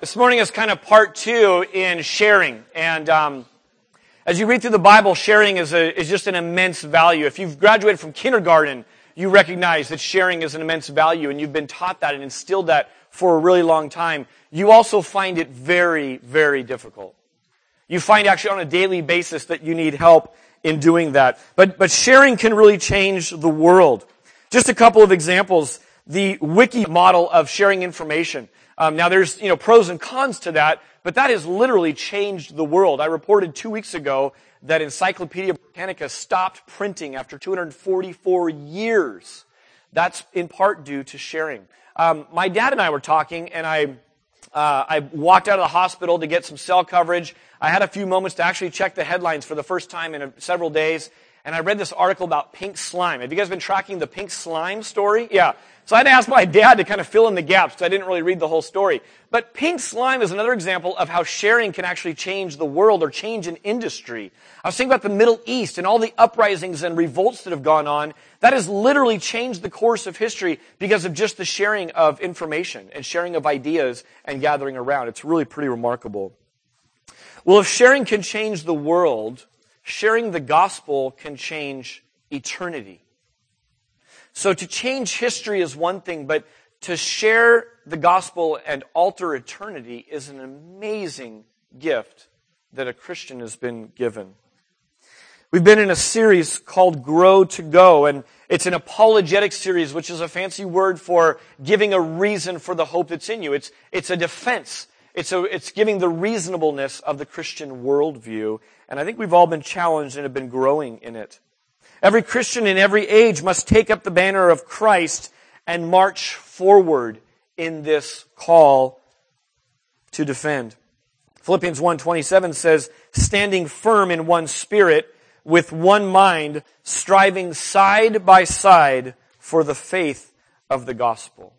This morning is kind of part two in sharing, and as you read through the Bible, sharing is just an immense value. If you've graduated from kindergarten, you recognize that sharing is an immense value, and you've been taught that and instilled that for a really long time. You also find it very, very difficult. You find actually on a daily basis that you need help in doing that. But sharing can really change the world. Just a couple of examples. The wiki model of sharing information. Now there's, pros and cons to that, but that has literally changed the world. I reported 2 weeks ago that Encyclopedia Britannica stopped printing after 244 years. That's in part due to sharing. My dad and I were talking, and I walked out of the hospital to get some cell coverage. I had a few moments to actually check the headlines for the first time in several days, and I read this article about pink slime. Have you guys been tracking the pink slime story? Yeah. So I had to ask my dad to kind of fill in the gaps because I didn't really read the whole story. But pink slime is another example of how sharing can actually change the world or change an industry. I was thinking about the Middle East and all the uprisings and revolts that have gone on. That has literally changed the course of history because of just the sharing of information and sharing of ideas and gathering around. It's really pretty remarkable. Well, if sharing can change the world, sharing the gospel can change eternity. So to change history is one thing, but to share the gospel and alter eternity is an amazing gift that a Christian has been given. We've been in a series called Grow to Go, and it's an apologetic series, which is a fancy word for giving a reason for the hope that's in you. It's a defense. It's giving the reasonableness of the Christian worldview, and I think we've all been challenged and have been growing in it. Every Christian in every age must take up the banner of Christ and march forward in this call to defend. Philippians 1:27 says, "Standing firm in one spirit, with one mind, striving side by side for the faith of the gospel."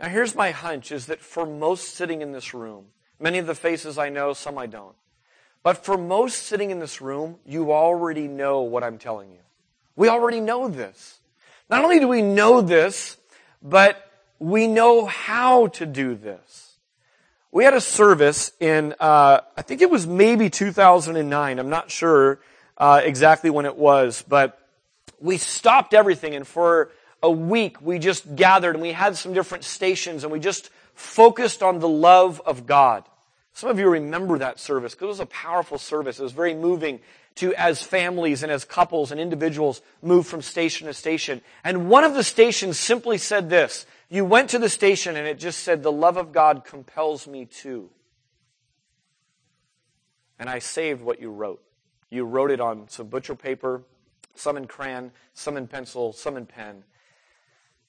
Now, here's my hunch, is that for most sitting in this room, many of the faces I know, some I don't, but for most sitting in this room, you already know what I'm telling you. We already know this. Not only do we know this, but we know how to do this. We had a service in, I think it was maybe 2009. I'm not sure exactly when it was, but we stopped everything, and for a week, we just gathered, and we had some different stations, and we just focused on the love of God. Some of you remember that service, because it was a powerful service. It was very moving to, as families and as couples and individuals, move from station to station. And one of the stations simply said this. You went to the station, and it just said, "The love of God compels me to." And I saved what you wrote. You wrote it on some butcher paper, some in crayon, some in pencil, some in pen.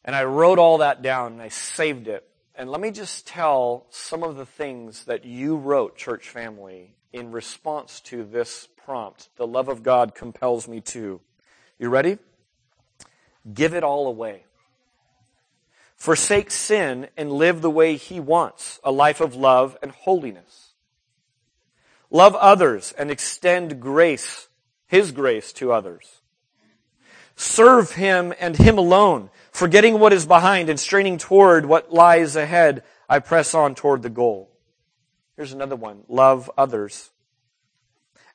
And I wrote all that down, and I saved it. And let me just tell some of the things that you wrote, church family, in response to this prompt, "The love of God compels me to." You ready? Give it all away. Forsake sin and live the way He wants, a life of love and holiness. Love others and extend grace, His grace, to others. Serve Him and Him alone, forgetting what is behind and straining toward what lies ahead. I press on toward the goal. Here's another one. Love others.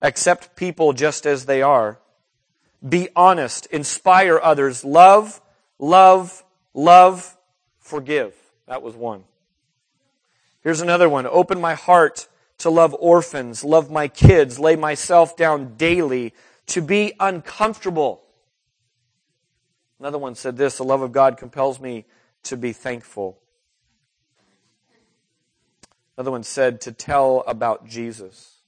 Accept people just as they are. Be honest. Inspire others. Love, love, love. Forgive. That was one. Here's another one. Open my heart to love orphans. Love my kids. Lay myself down daily. To be uncomfortable. Another one said this, "The love of God compels me to be thankful." Another one said, "To tell about Jesus."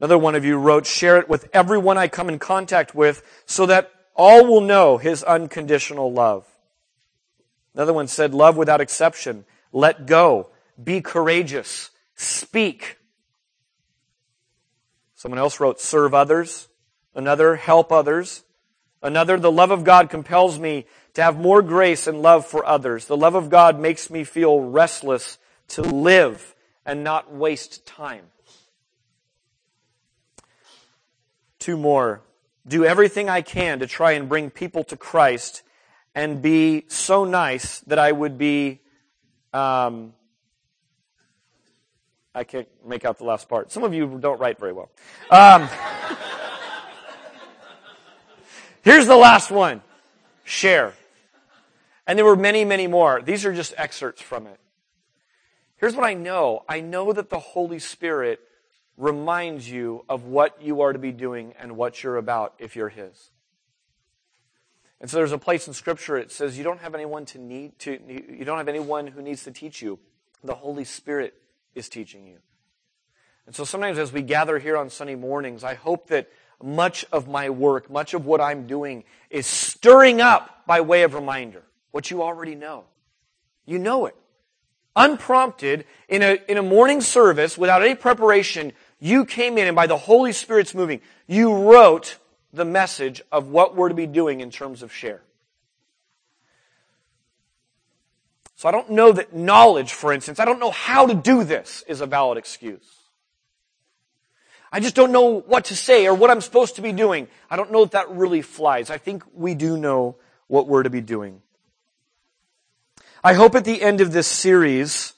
Another one of you wrote, "Share it with everyone I come in contact with so that all will know His unconditional love." Another one said, "Love without exception. Let go. Be courageous. Speak." Someone else wrote, "Serve others." Another, "Help others." Another, "The love of God compels me to have more grace and love for others. The love of God makes me feel restless to live and not waste time." Two more. "Do everything I can to try and bring people to Christ and be so nice that I would be I can't make out the last part. Some of you don't write very well. Here's the last one. Share. And there were many, many more. These are just excerpts from it. Here's what I know. I know that the Holy Spirit reminds you of what you are to be doing and what you're about if you're His. And so there's a place in Scripture it says you don't have anyone you don't have anyone who needs to teach you. The Holy Spirit is teaching you. And so sometimes as we gather here on Sunday mornings, I hope that much of my work, much of what I'm doing is stirring up by way of reminder what you already know. You know it. Unprompted, in a morning service, without any preparation, you came in and by the Holy Spirit's moving, you wrote the message of what we're to be doing in terms of share. So I don't know that knowledge, for instance, I don't know how to do this is a valid excuse. I just don't know what to say or what I'm supposed to be doing. I don't know if that really flies. I think we do know what we're to be doing. I hope at the end of this series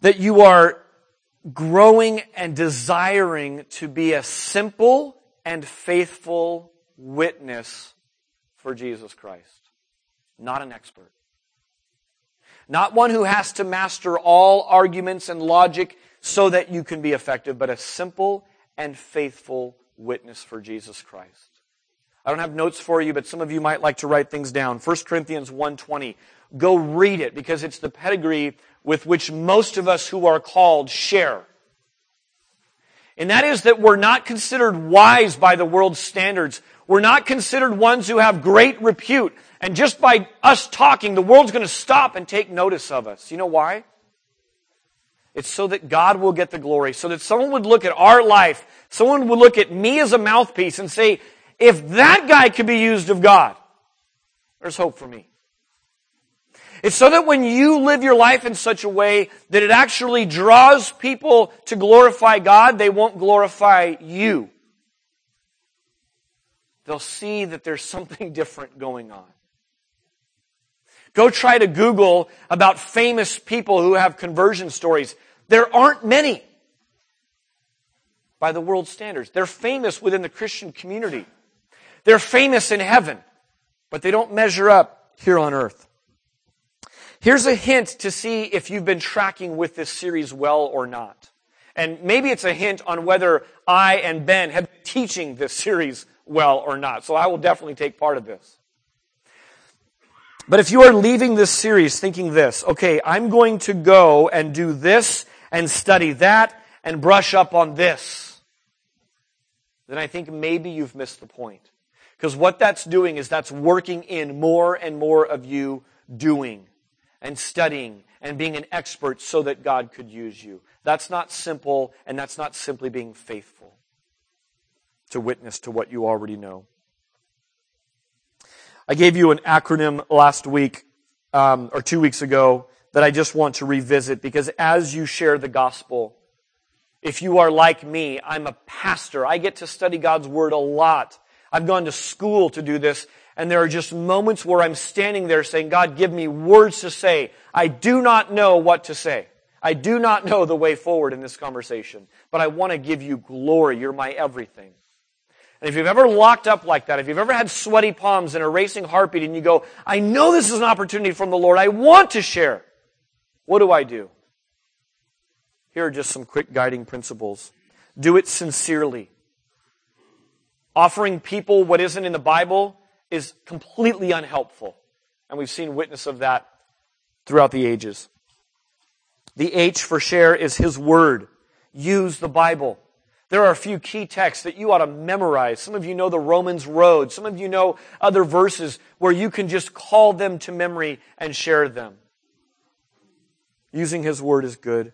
that you are growing and desiring to be a simple and faithful witness for Jesus Christ. Not an expert. Not one who has to master all arguments and logic so that you can be effective, but a simple and faithful witness for Jesus Christ. I don't have notes for you, but some of you might like to write things down. 1 Corinthians 1:20. Go read it, because it's the pedigree with which most of us who are called share. And that is that we're not considered wise by the world's standards. We're not considered ones who have great repute. And just by us talking, the world's going to stop and take notice of us. You know why? It's so that God will get the glory. So that someone would look at our life, someone would look at me as a mouthpiece and say, if that guy could be used of God, there's hope for me. It's so that when you live your life in such a way that it actually draws people to glorify God, they won't glorify you. They'll see that there's something different going on. Go try to Google about famous people who have conversion stories. There aren't many by the world's standards. They're famous within the Christian community. They're famous in heaven, but they don't measure up here on earth. Here's a hint to see if you've been tracking with this series well or not. And maybe it's a hint on whether I and Ben have been teaching this series well or not. So I will definitely take part of this. But if you are leaving this series thinking this, okay, I'm going to go and do this and study that and brush up on this, then I think maybe you've missed the point. Because what that's doing is that's working in more and more of you doing and studying and being an expert so that God could use you. That's not simple, and that's not simply being faithful to witness to what you already know. I gave you an acronym last week, or 2 weeks ago, that I just want to revisit, because as you share the gospel, if you are like me, I'm a pastor. I get to study God's word a lot. I've gone to school to do this, and there are just moments where I'm standing there saying, God, give me words to say. I do not know what to say. I do not know the way forward in this conversation. But I want to give you glory. You're my everything. And if you've ever locked up like that, if you've ever had sweaty palms and a racing heartbeat, and you go, I know this is an opportunity from the Lord. I want to share. What do? Here are just some quick guiding principles. Do it sincerely. Offering people what isn't in the Bible is completely unhelpful. And we've seen witness of that throughout the ages. The H for share is His Word. Use the Bible. There are a few key texts that you ought to memorize. Some of you know the Romans Road. Some of you know other verses where you can just call them to memory and share them. Using His Word is good.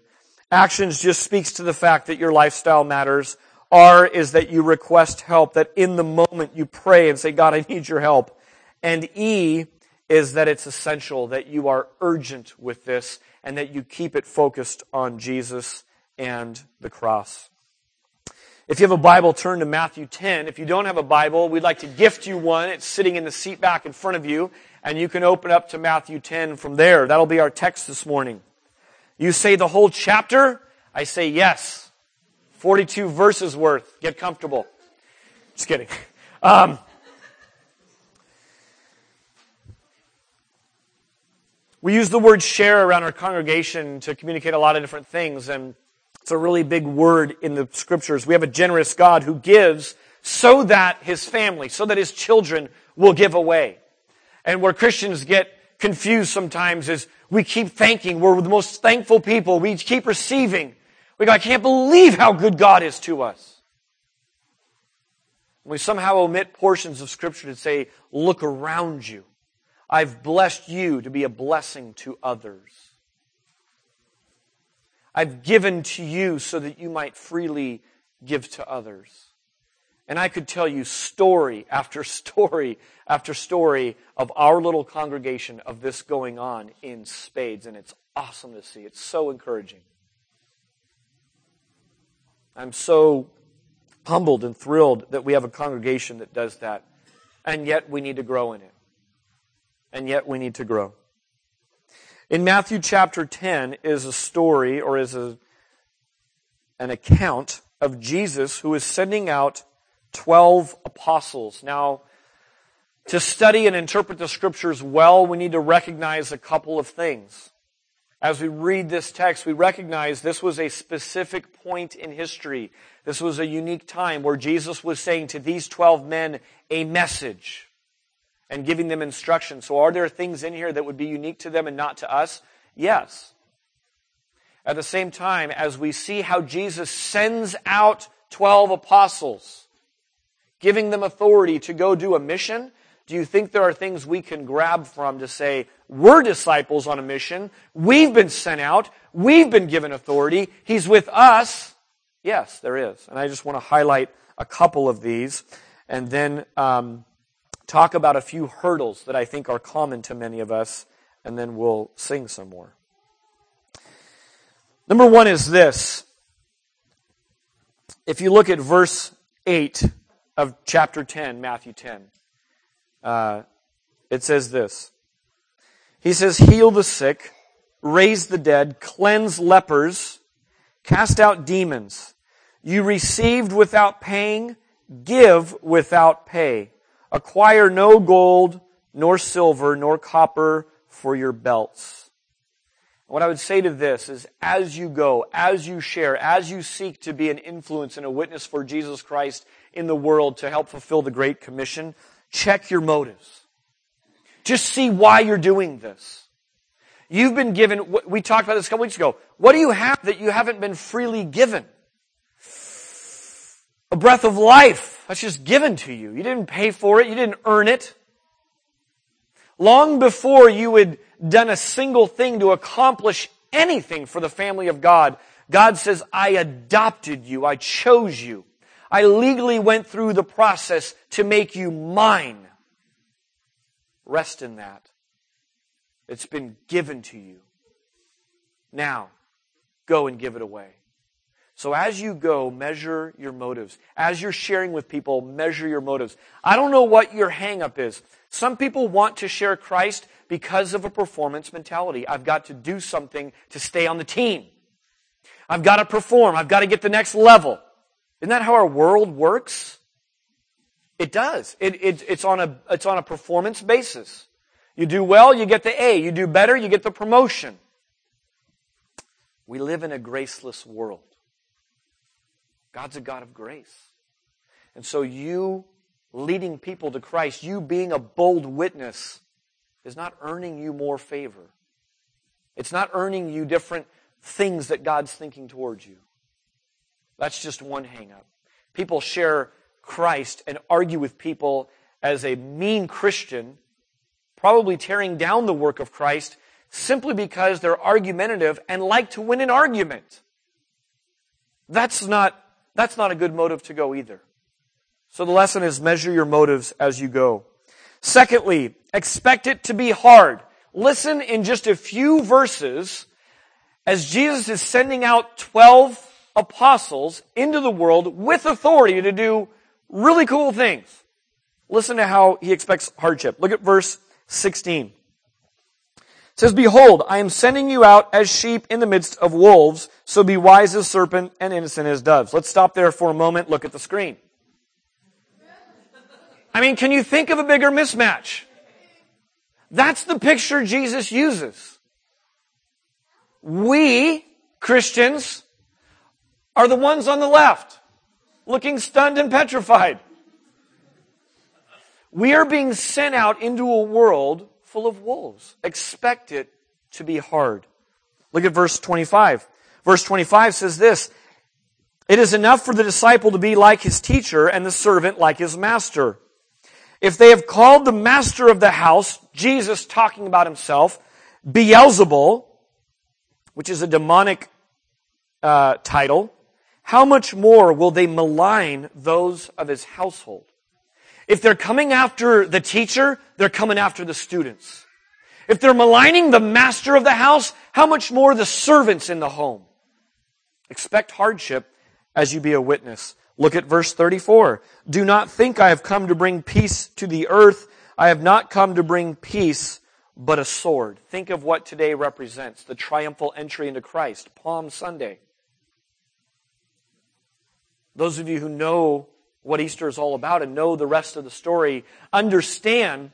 Actions just speaks to the fact that your lifestyle matters. R is that you request help, that in the moment you pray and say, God, I need your help. And E is that it's essential, that you are urgent with this and that you keep it focused on Jesus and the cross. If you have a Bible, turn to Matthew 10. If you don't have a Bible, we'd like to gift you one. It's sitting in the seat back in front of you, and you can open up to Matthew 10 from there. That'll be our text this morning. You say the whole chapter? I say yes. 42 verses worth. Get comfortable. Just kidding. We use the word share around our congregation to communicate a lot of different things, and it's a really big word in the Scriptures. We have a generous God who gives so that his family, so that his children will give away. And where Christians get confused sometimes is we keep thanking. We're the most thankful people. We keep receiving. We go, I can't believe how good God is to us. And we somehow omit portions of Scripture to say, look around you. I've blessed you to be a blessing to others. I've given to you so that you might freely give to others. And I could tell you story after story after story of our little congregation of this going on in spades. And it's awesome to see. It's so encouraging. I'm so humbled and thrilled that we have a congregation that does that. And yet we need to grow in it. And yet we need to grow. In Matthew chapter 10 is a story or is an account of Jesus who is sending out 12 apostles. Now, to study and interpret the Scriptures well, we need to recognize a couple of things. As we read this text, we recognize this was a specific point in history. This was a unique time where Jesus was saying to these 12 men a message and giving them instruction. So are there things in here that would be unique to them and not to us? Yes. At the same time, as we see how Jesus sends out 12 apostles, giving them authority to go do a mission? Do you think there are things we can grab from to say, we're disciples on a mission, we've been sent out, we've been given authority, he's with us? Yes, there is. And I just want to highlight a couple of these and then talk about a few hurdles that I think are common to many of us, and then we'll sing some more. Number one is this. If you look at verse 8, of chapter 10, Matthew 10. It says this. He says, heal the sick, raise the dead, cleanse lepers, cast out demons. You received without paying, give without pay. Acquire no gold, nor silver, nor copper for your belts. What I would say to this is, as you go, as you share, as you seek to be an influence and a witness for Jesus Christ in the world to help fulfill the Great Commission, check your motives. Just see why you're doing this. You've been given, we talked about this a couple weeks ago, what do you have that you haven't been freely given? A breath of life, that's just given to you. You didn't pay for it, you didn't earn it. Long before you had done a single thing to accomplish anything for the family of God, God says, I adopted you, I chose you. I legally went through the process to make you mine. Rest in that. It's been given to you. Now, go and give it away. So as you go, measure your motives. As you're sharing with people, measure your motives. I don't know what your hang-up is. Some people want to share Christ because of a performance mentality. I've got to do something to stay on the team. I've got to perform. I've got to get the next level. Isn't that how our world works? It does. It's on a performance basis. You do well, you get the A. You do better, you get the promotion. We live in a graceless world. God's a God of grace. And so you leading people to Christ, you being a bold witness, is not earning you more favor. It's not earning you different things that God's thinking towards you. That's just one hang-up. People share Christ and argue with people as a mean Christian, probably tearing down the work of Christ, simply because they're argumentative and like to win an argument. That's not a good motive to go either. So the lesson is measure your motives as you go. Secondly, expect it to be hard. Listen in just a few verses as Jesus is sending out 12 apostles into the world with authority to do really cool things. Listen to how he expects hardship. Look at verse 16. It says, "Behold, I am sending you out as sheep in the midst of wolves, so be wise as serpent and innocent as doves." Let's stop there for a moment, look at the screen. I mean, can you think of a bigger mismatch? That's the picture Jesus uses. We, Christians, are the ones on the left, looking stunned and petrified. We are being sent out into a world full of wolves. Expect it to be hard. Look at verse 25. Verse 25 says this, "It is enough for the disciple to be like his teacher and the servant like his master. If they have called the master of the house," Jesus talking about himself, "Beelzebul," which is a demonic title, "how much more will they malign those of his household?" If they're coming after the teacher, they're coming after the students. If they're maligning the master of the house, how much more the servants in the home? Expect hardship as you be a witness. Look at verse 34. "Do not think I have come to bring peace to the earth. I have not come to bring peace, but a sword." Think of what today represents, the triumphal entry into Christ, Palm Sunday. Those of you who know what Easter is all about and know the rest of the story understand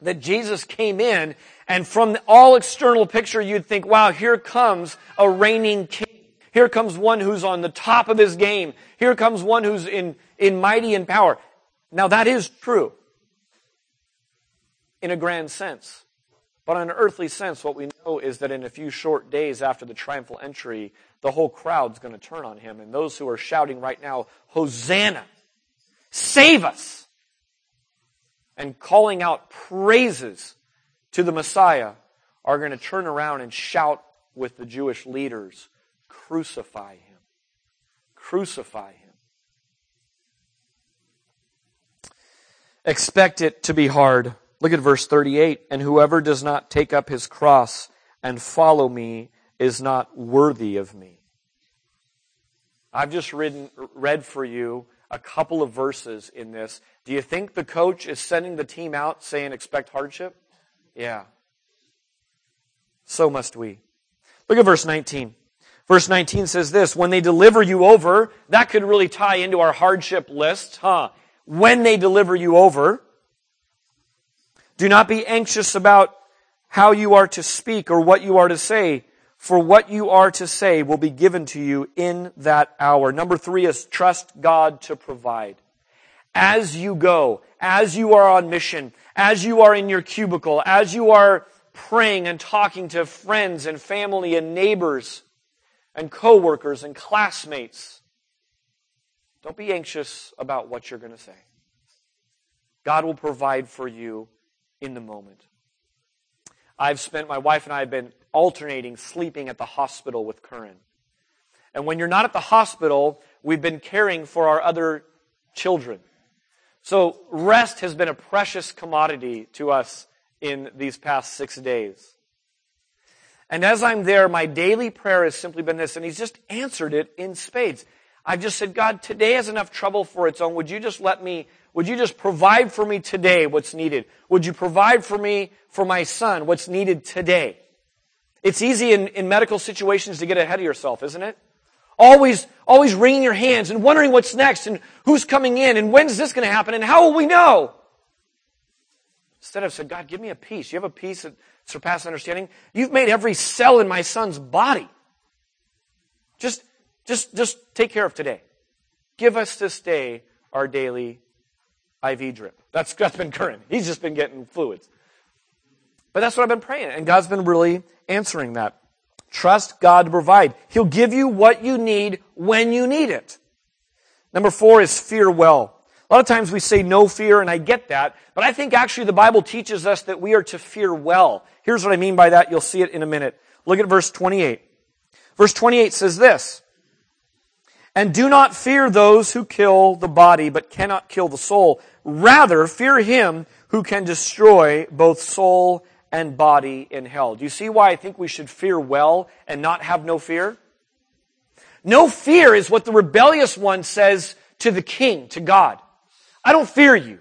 that Jesus came in, and from the all external picture you'd think, wow, here comes a reigning king. Here comes one who's on the top of his game. Here comes one who's in mighty in power. Now that is true in a grand sense. But in an earthly sense, what we know is that in a few short days after the triumphal entry, the whole crowd's going to turn on him. And those who are shouting right now, "Hosanna, save us," and calling out praises to the Messiah, are going to turn around and shout with the Jewish leaders, "Crucify him. Crucify him." Expect it to be hard. Look at verse 38. "And whoever does not take up his cross and follow me is not worthy of me." I've just read for you a couple of verses in this. Do you think the coach is sending the team out saying expect hardship? Yeah. So must we. Look at verse 19. Verse 19 says this, "When they deliver you over," that could really tie into our hardship list, huh? "When they deliver you over, do not be anxious about how you are to speak or what you are to say, for what you are to say will be given to you in that hour." Number 3 is trust God to provide. As you go, as you are on mission, as you are in your cubicle, as you are praying and talking to friends and family and neighbors, and co-workers and classmates, don't be anxious about what you're going to say. God will provide for you in the moment. My wife and I have been alternating sleeping at the hospital with Curran. And when you're not at the hospital, we've been caring for our other children. So rest has been a precious commodity to us in these past 6 days. And as I'm there, my daily prayer has simply been this, and he's just answered it in spades. I've just said, "God, today has enough trouble for its own. Would you just provide for me today what's needed? Would you provide for me, for my son, what's needed today?" It's easy in medical situations to get ahead of yourself, isn't it? Always wringing your hands and wondering what's next and who's coming in and when's this going to happen and how will we know? Instead, I've said, "God, give me a peace. You have a peace that surpasses understanding. You've made every cell in my son's body. Just take care of today. Give us this day our daily IV drip." That's been Curran. He's just been getting fluids. But that's what I've been praying, and God's been really answering that. Trust God to provide. He'll give you what you need when you need it. Number 4 is fear well. A lot of times we say no fear, and I get that, but I think actually the Bible teaches us that we are to fear well. Here's what I mean by that. You'll see it in a minute. Look at verse 28. Verse 28 says this, "And do not fear those who kill the body, but cannot kill the soul. Rather, fear him who can destroy both soul and body in hell." Do you see why I think we should fear well and not have no fear? No fear is what the rebellious one says to the king, to God. "I don't fear you."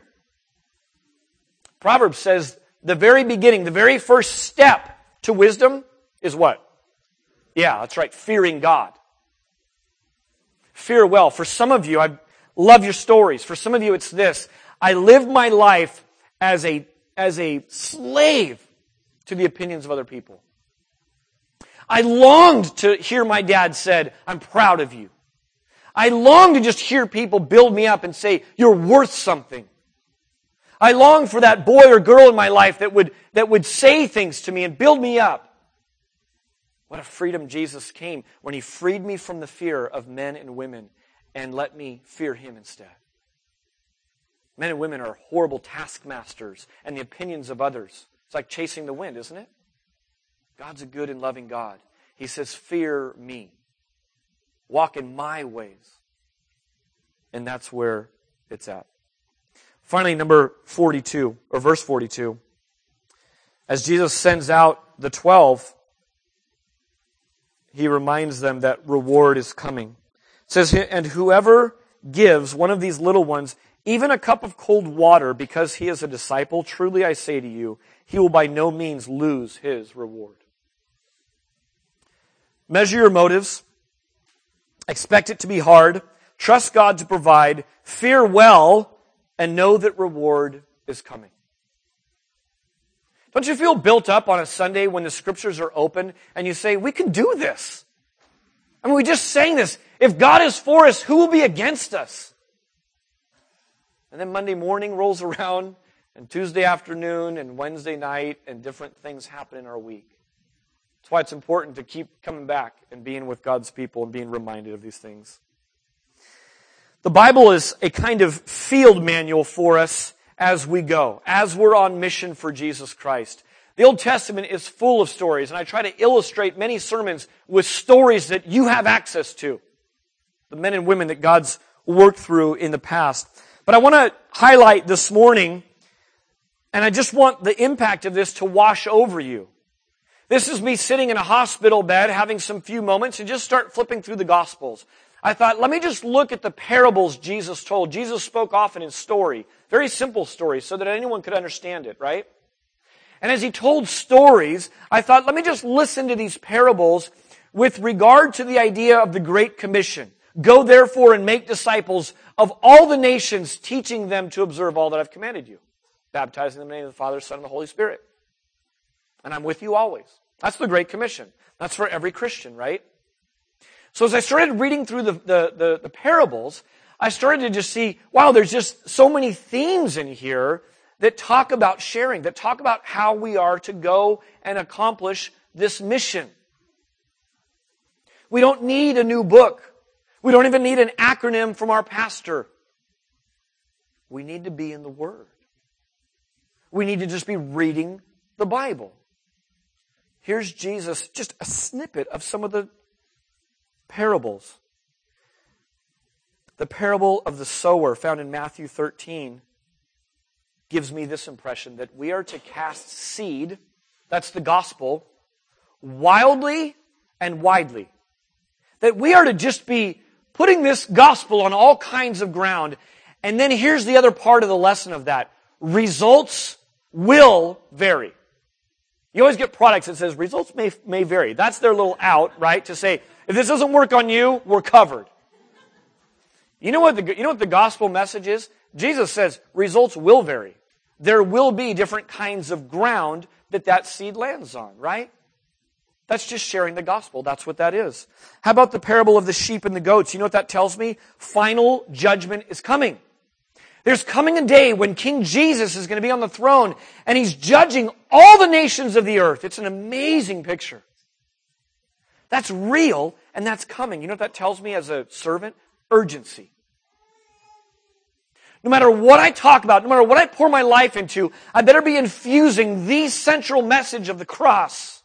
Proverbs says the very beginning, the very first step to wisdom is what? Yeah, that's right, fearing God. Fear well. For some of you, I love your stories. For some of you, it's this. I live my life as a slave to the opinions of other people. I longed to hear my dad said, I'm proud of you. I longed to just hear people build me up and say, you're worth something. I longed for that boy or girl in my life that would say things to me and build me up. What a freedom Jesus came when he freed me from the fear of men and women and let me fear him instead. Men and women are horrible taskmasters, and the opinions of others. It's like chasing the wind, isn't it? God's a good and loving God. He says, fear me. Walk in my ways. And that's where it's at. Finally, verse 42. As Jesus sends out the 12, he reminds them that reward is coming. It says, and whoever gives one of these little ones even a cup of cold water because he is a disciple, truly I say to you, he will by no means lose his reward. Measure your motives. Expect it to be hard. Trust God to provide. Fear well, and know that reward is coming. Don't you feel built up on a Sunday when the scriptures are open and you say, we can do this? I mean, we just sang this. If God is for us, who will be against us? And then Monday morning rolls around, and Tuesday afternoon, and Wednesday night, and different things happen in our week. That's why it's important to keep coming back and being with God's people and being reminded of these things. The Bible is a kind of field manual for us as we go, as we're on mission for Jesus Christ. The Old Testament is full of stories, and I try to illustrate many sermons with stories that you have access to, the men and women that God's worked through in the past. But I want to highlight this morning, and I just want the impact of this to wash over you. This is me sitting in a hospital bed, having some few moments, and just start flipping through the Gospels. I thought, let me just look at the parables Jesus told. Jesus spoke often in story, very simple stories, so that anyone could understand it, right? And as he told stories, I thought, let me just listen to these parables with regard to the idea of the Great Commission. Go therefore and make disciples of all the nations, teaching them to observe all that I've commanded you, baptizing them in the name of the Father, Son, and the Holy Spirit. And I'm with you always. That's the Great Commission. That's for every Christian, right? So as I started reading through the parables, I started to just see, wow, there's just so many themes in here that talk about sharing, that talk about how we are to go and accomplish this mission. We don't need a new book. We don't even need an acronym from our pastor. We need to be in the Word. We need to just be reading the Bible. Here's Jesus, just a snippet of some of the parables. The parable of the sower found in Matthew 13 gives me this impression that we are to cast seed, that's the gospel, wildly and widely. That we are to just be putting this gospel on all kinds of ground. And then here's the other part of the lesson of that. Results will vary. You always get products that says results may vary. That's their little out, right? To say, if this doesn't work on you, we're covered. You know what the gospel message is? Jesus says results will vary. There will be different kinds of ground that seed lands on, right? That's just sharing the gospel. That's what that is. How about the parable of the sheep and the goats? You know what that tells me? Final judgment is coming. There's coming a day when King Jesus is going to be on the throne and he's judging all the nations of the earth. It's an amazing picture. That's real and that's coming. You know what that tells me as a servant? Urgency. No matter what I talk about, no matter what I pour my life into, I better be infusing the central message of the cross,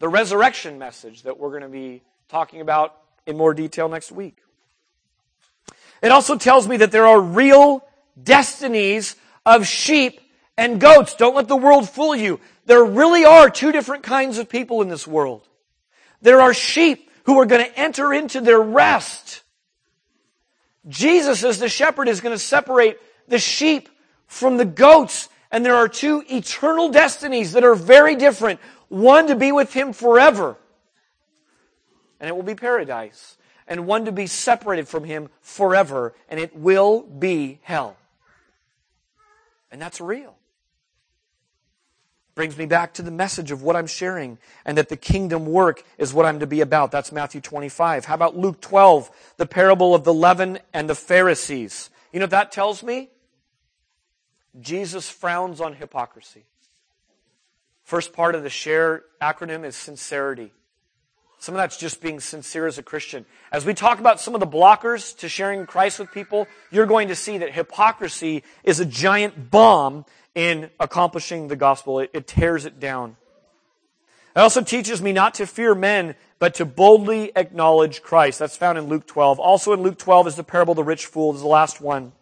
the resurrection message that we're going to be talking about in more detail next week. It also tells me that there are real destinies of sheep and goats. Don't let the world fool you. There really are two different kinds of people in this world. There are sheep who are going to enter into their rest. Jesus, as the shepherd, is going to separate the sheep from the goats And there are two eternal destinies that are very different. One to be with Him forever, and it will be paradise. And one to be separated from Him forever, and it will be hell. And that's real. Brings me back to the message of what I'm sharing, and that the kingdom work is what I'm to be about. That's Matthew 25. How about Luke 12, the parable of the leaven and the Pharisees? You know what that tells me? Jesus frowns on hypocrisy. First part of the SHARE acronym is sincerity. Some of that's just being sincere as a Christian. As we talk about some of the blockers to sharing Christ with people, you're going to see that hypocrisy is a giant bomb in accomplishing the gospel. It tears it down. It also teaches me not to fear men, but to boldly acknowledge Christ. That's found in Luke 12. Also in Luke 12 is the parable of the rich fool. This is the last one.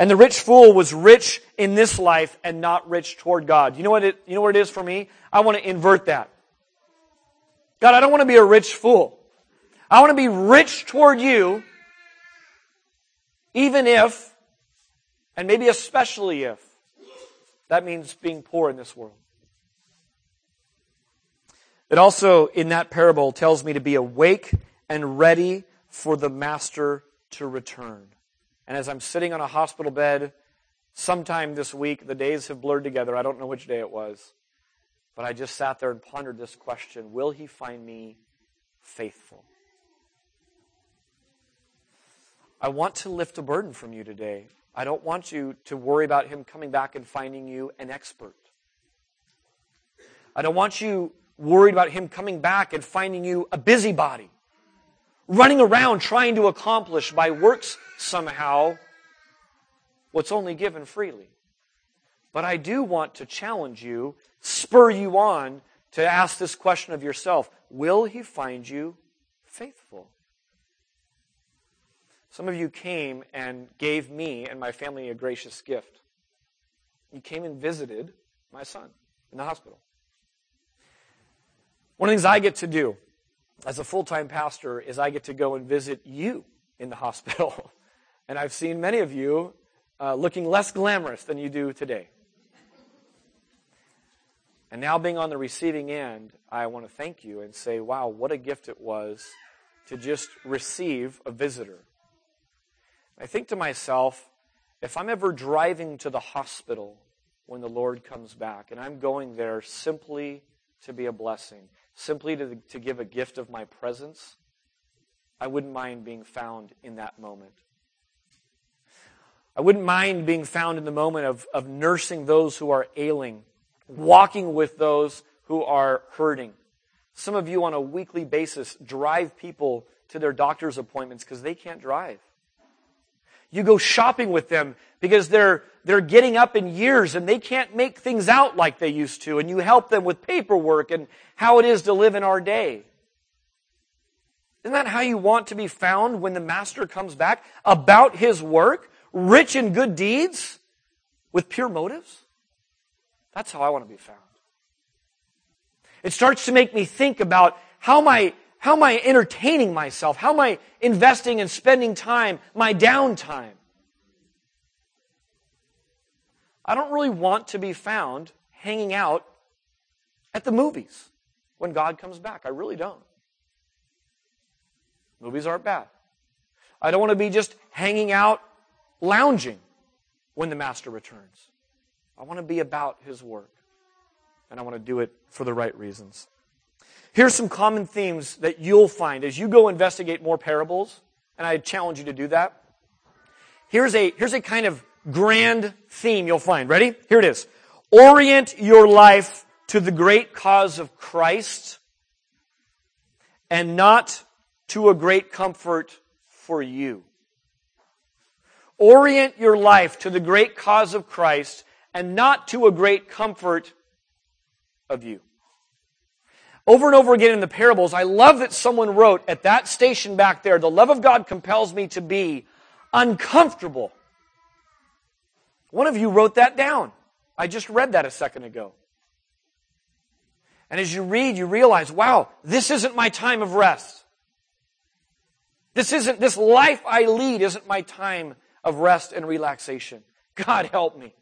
And the rich fool was rich in this life and not rich toward God. You know what it is for me? I want to invert that. God, I don't want to be a rich fool. I want to be rich toward You, even if, and maybe especially if, that means being poor in this world. It also, in that parable, tells me to be awake and ready for the Master to return. And as I'm sitting on a hospital bed sometime this week, the days have blurred together. I don't know which day it was. But I just sat there and pondered this question, will He find me faithful? I want to lift a burden from you today. I don't want you to worry about Him coming back and finding you an expert. I don't want you worried about Him coming back and finding you a busybody, running around trying to accomplish by works somehow what's only given freely. But I do want to challenge you, spur you on to ask this question of yourself. Will He find you faithful? Some of you came and gave me and my family a gracious gift. You came and visited my son in the hospital. One of the things I get to do as a full-time pastor is I get to go and visit you in the hospital. And I've seen many of you looking less glamorous than you do today. And now being on the receiving end, I want to thank you and say, wow, what a gift it was to just receive a visitor. I think to myself, if I'm ever driving to the hospital when the Lord comes back, and I'm going there simply to be a blessing, simply to give a gift of my presence, I wouldn't mind being found in that moment. I wouldn't mind being found in the moment of nursing those who are ailing, walking with those who are hurting. Some of you on a weekly basis drive people to their doctor's appointments because they can't drive. You go shopping with them because they're getting up in years and they can't make things out like they used to, and you help them with paperwork and how it is to live in our day. Isn't that how you want to be found when the Master comes back? About His work, rich in good deeds, with pure motives? That's how I want to be found. It starts to make me think about how am I entertaining myself? How am I investing and spending time, my downtime? I don't really want to be found hanging out at the movies when God comes back. I really don't. Movies aren't bad. I don't want to be just hanging out, lounging when the Master returns. I want to be about His work, and I want to do it for the right reasons. Here's some common themes that you'll find as you go investigate more parables, and I challenge you to do that. Here's a kind of grand theme you'll find. Ready? Here it is. Orient your life to the great cause of Christ and not to a great comfort for you. Orient your life to the great cause of Christ and not to a great comfort of you. Over and over again in the parables, I love that someone wrote at that station back there, the love of God compels me to be uncomfortable. One of you wrote that down. I just read that a second ago. And as you read, you realize, wow, this isn't my time of rest. This life I lead isn't my time of rest and relaxation. God help me.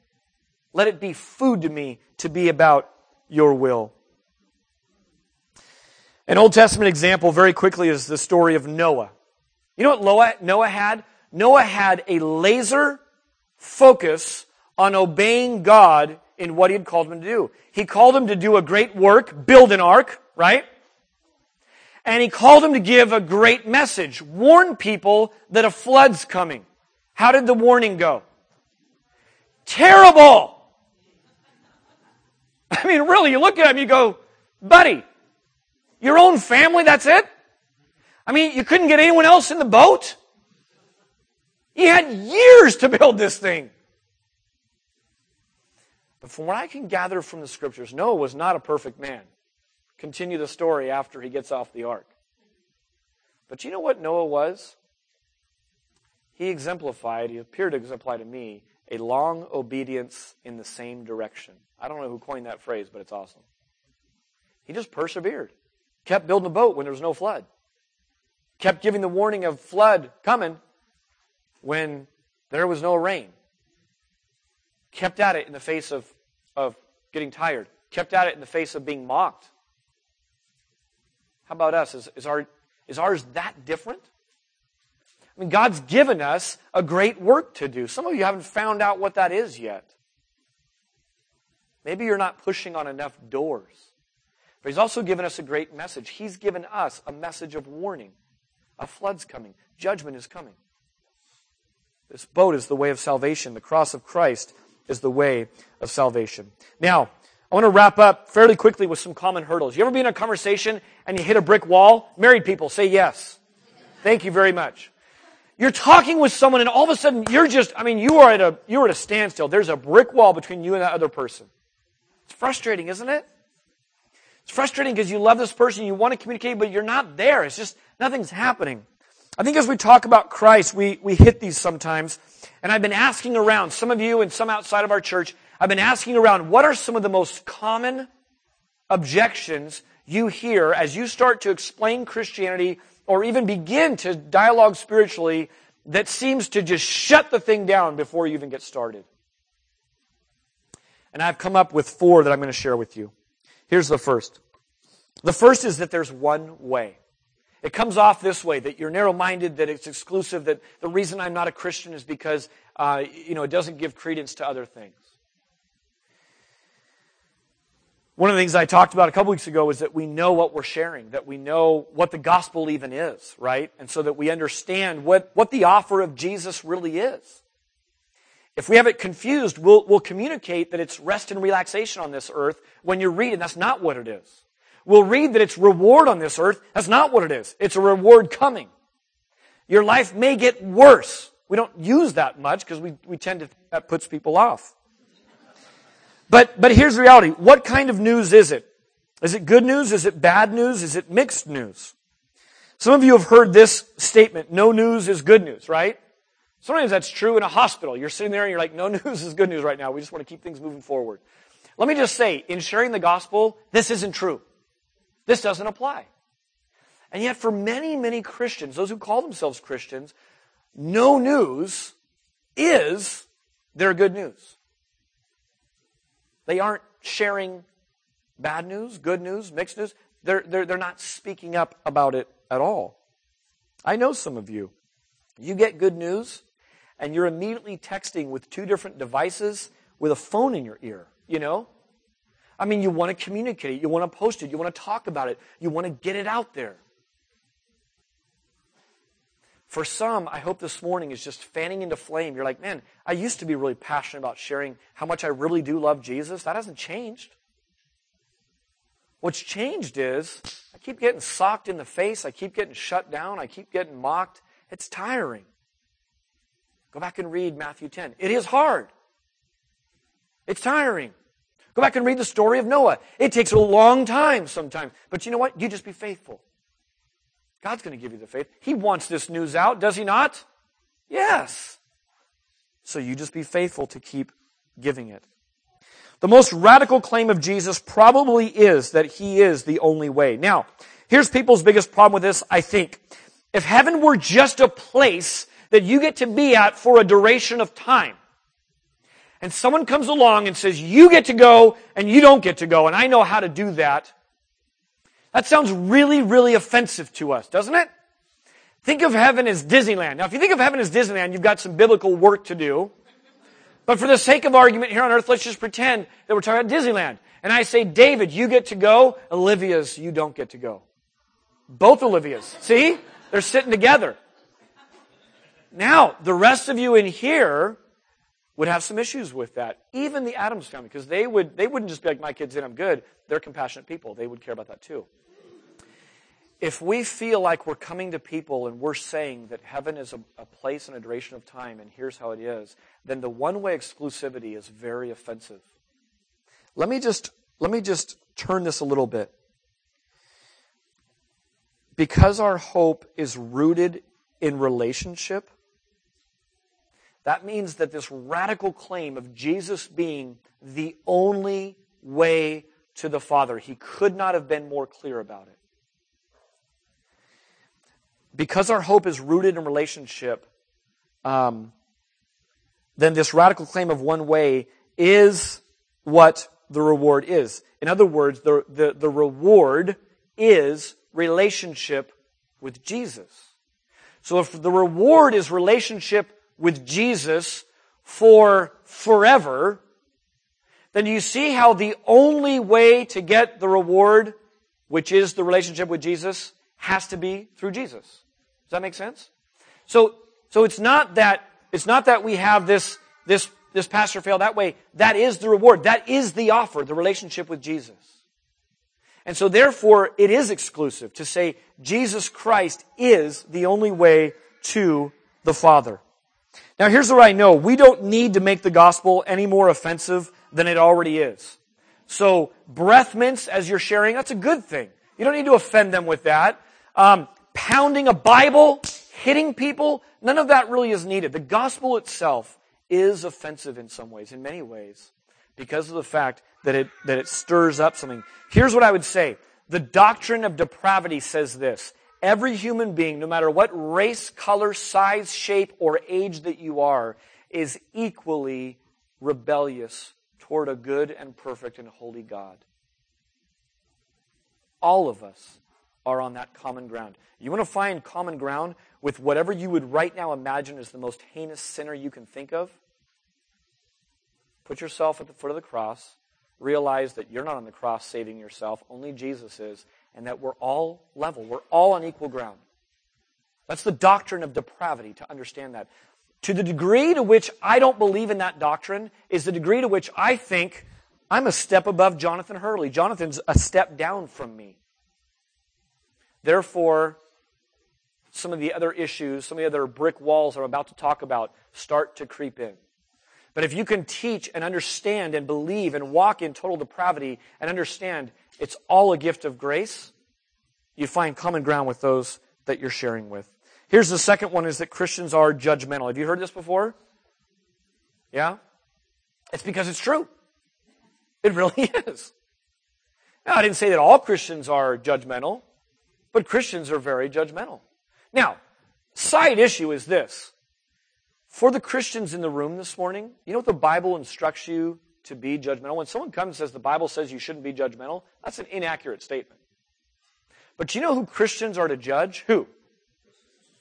Let it be food to me to be about your will. An Old Testament example very quickly is the story of Noah. You know what Noah had? Noah had a laser focus on obeying God in what he had called him to do. He called him to do a great work, build an ark, right? And he called him to give a great message, warn people that a flood's coming. How did the warning go? Terrible! I mean, really, you look at him, you go, buddy, your own family, that's it? I mean, you couldn't get anyone else in the boat? You had years to build this thing. But from what I can gather from the scriptures, Noah was not a perfect man. Continue the story after he gets off the ark. But you know what Noah was? He exemplified, he appeared to exemplify to me, a long obedience in the same direction. I don't know who coined that phrase, but it's awesome. He just persevered. Kept building the boat when there was no flood. Kept giving the warning of flood coming when there was no rain. Kept at it in the face of getting tired. Kept at it in the face of being mocked. How about us? Is ours that different? I mean, God's given us a great work to do. Some of you haven't found out what that is yet. Maybe you're not pushing on enough doors. But he's also given us a great message. He's given us a message of warning. A flood's coming. Judgment is coming. This boat is the way of salvation. The cross of Christ is the way of salvation. Now, I want to wrap up fairly quickly with some common hurdles. You ever be in a conversation and you hit a brick wall? Married people, say yes. Thank you very much. You're talking with someone and all of a sudden you're just, I mean, you are at a standstill. There's a brick wall between you and that other person. It's frustrating, isn't it? It's frustrating because you love this person, you want to communicate, but you're not there. It's just, nothing's happening. I think as we talk about Christ, we hit these sometimes. And I've been asking around, some of you and some outside of our church, I've been asking around, what are some of the most common objections you hear as you start to explain Christianity or even begin to dialogue spiritually that seems to just shut the thing down before you even get started? And I've come up with four that I'm going to share with you. Here's the first. The first is that there's one way. It comes off this way, that you're narrow-minded, that it's exclusive, that the reason I'm not a Christian is because it doesn't give credence to other things. One of the things I talked about a couple weeks ago is that we know what we're sharing, that we know what the gospel even is, right? And so that we understand what the offer of Jesus really is. If we have it confused, we'll communicate that it's rest and relaxation on this earth when you read, and that's not what it is. We'll read that it's reward on this earth. That's not what it is. It's a reward coming. Your life may get worse. We don't use that much because we tend to, that puts people off. But here's the reality. What kind of news is it? Is it good news? Is it bad news? Is it mixed news? Some of you have heard this statement, no news is good news, right? Sometimes that's true in a hospital. You're sitting there and you're like, no news is good news right now. We just want to keep things moving forward. Let me just say, in sharing the gospel, this isn't true. This doesn't apply. And yet for many, many Christians, those who call themselves Christians, no news is their good news. They aren't sharing bad news, good news, mixed news. They're not speaking up about it at all. I know some of you. You get good news, and you're immediately texting with two different devices with a phone in your ear, you know? I mean, you want to communicate. You want to post it. You want to talk about it. You want to get it out there. For some, I hope this morning is just fanning into flame. You're like, man, I used to be really passionate about sharing how much I really do love Jesus. That hasn't changed. What's changed is I keep getting socked in the face. I keep getting shut down. I keep getting mocked. It's tiring. Go back and read Matthew 10. It is hard. It's tiring. Go back and read the story of Noah. It takes a long time sometimes. But you know what? You just be faithful. God's going to give you the faith. He wants this news out, does he not? Yes. So you just be faithful to keep giving it. The most radical claim of Jesus probably is that he is the only way. Now, here's people's biggest problem with this, I think. If heaven were just a place that you get to be at for a duration of time, and someone comes along and says, you get to go and you don't get to go, and I know how to do that, that sounds really, really offensive to us, doesn't it? Think of heaven as Disneyland. Now, if you think of heaven as Disneyland, you've got some biblical work to do. But for the sake of argument here on earth, let's just pretend that we're talking about Disneyland. And I say, David, you get to go. Olivia's, you don't get to go. Both Olivia's. See? They're sitting together. Now, the rest of you in here would have some issues with that. Even the Adams family, because they wouldn't just be like, my kid's in, I'm good. They're compassionate people. They would care about that too. If we feel like we're coming to people and we're saying that heaven is a place and a duration of time and here's how it is, then the one-way exclusivity is very offensive. Let me just turn this a little bit. Because our hope is rooted in relationship, that means that this radical claim of Jesus being the only way to the Father, he could not have been more clear about it. Because our hope is rooted in relationship, then this radical claim of one way is what the reward is. In other words, the reward is relationship with Jesus. So if the reward is relationship with Jesus for forever, then you see how the only way to get the reward, which is the relationship with Jesus, has to be through Jesus. Does that make sense? So it's not that we have this pastor fail that way. That is the reward. That is the offer, the relationship with Jesus. And so therefore, it is exclusive to say Jesus Christ is the only way to the Father. Now here's what I know. We don't need to make the gospel any more offensive than it already is. So breath mints as you're sharing, that's a good thing. You don't need to offend them with that. Pounding a Bible, hitting people, none of that really is needed. The gospel itself is offensive in some ways, in many ways, because of the fact that it stirs up something. Here's what I would say. The doctrine of depravity says this. Every human being, no matter what race, color, size, shape, or age that you are, is equally rebellious toward a good and perfect and holy God. All of us are on that common ground. You want to find common ground with whatever you would right now imagine is the most heinous sinner you can think of? Put yourself at the foot of the cross. Realize that you're not on the cross saving yourself. Only Jesus is. And that we're all level. We're all on equal ground. That's the doctrine of depravity, to understand that. To the degree to which I don't believe in that doctrine is the degree to which I think I'm a step above Jonathan Hurley. Jonathan's a step down from me. Therefore, some of the other issues, some of the other brick walls I'm about to talk about start to creep in. But if you can teach and understand and believe and walk in total depravity and understand it's all a gift of grace, you find common ground with those that you're sharing with. Here's the second one, is that Christians are judgmental. Have you heard this before? Yeah? It's because it's true. It really is. Now, I didn't say that all Christians are judgmental, but Christians are very judgmental. Now, side issue is this. For the Christians in the room this morning, you know what the Bible instructs you to be judgmental? When someone comes and says the Bible says you shouldn't be judgmental, that's an inaccurate statement. But you know who Christians are to judge? Who?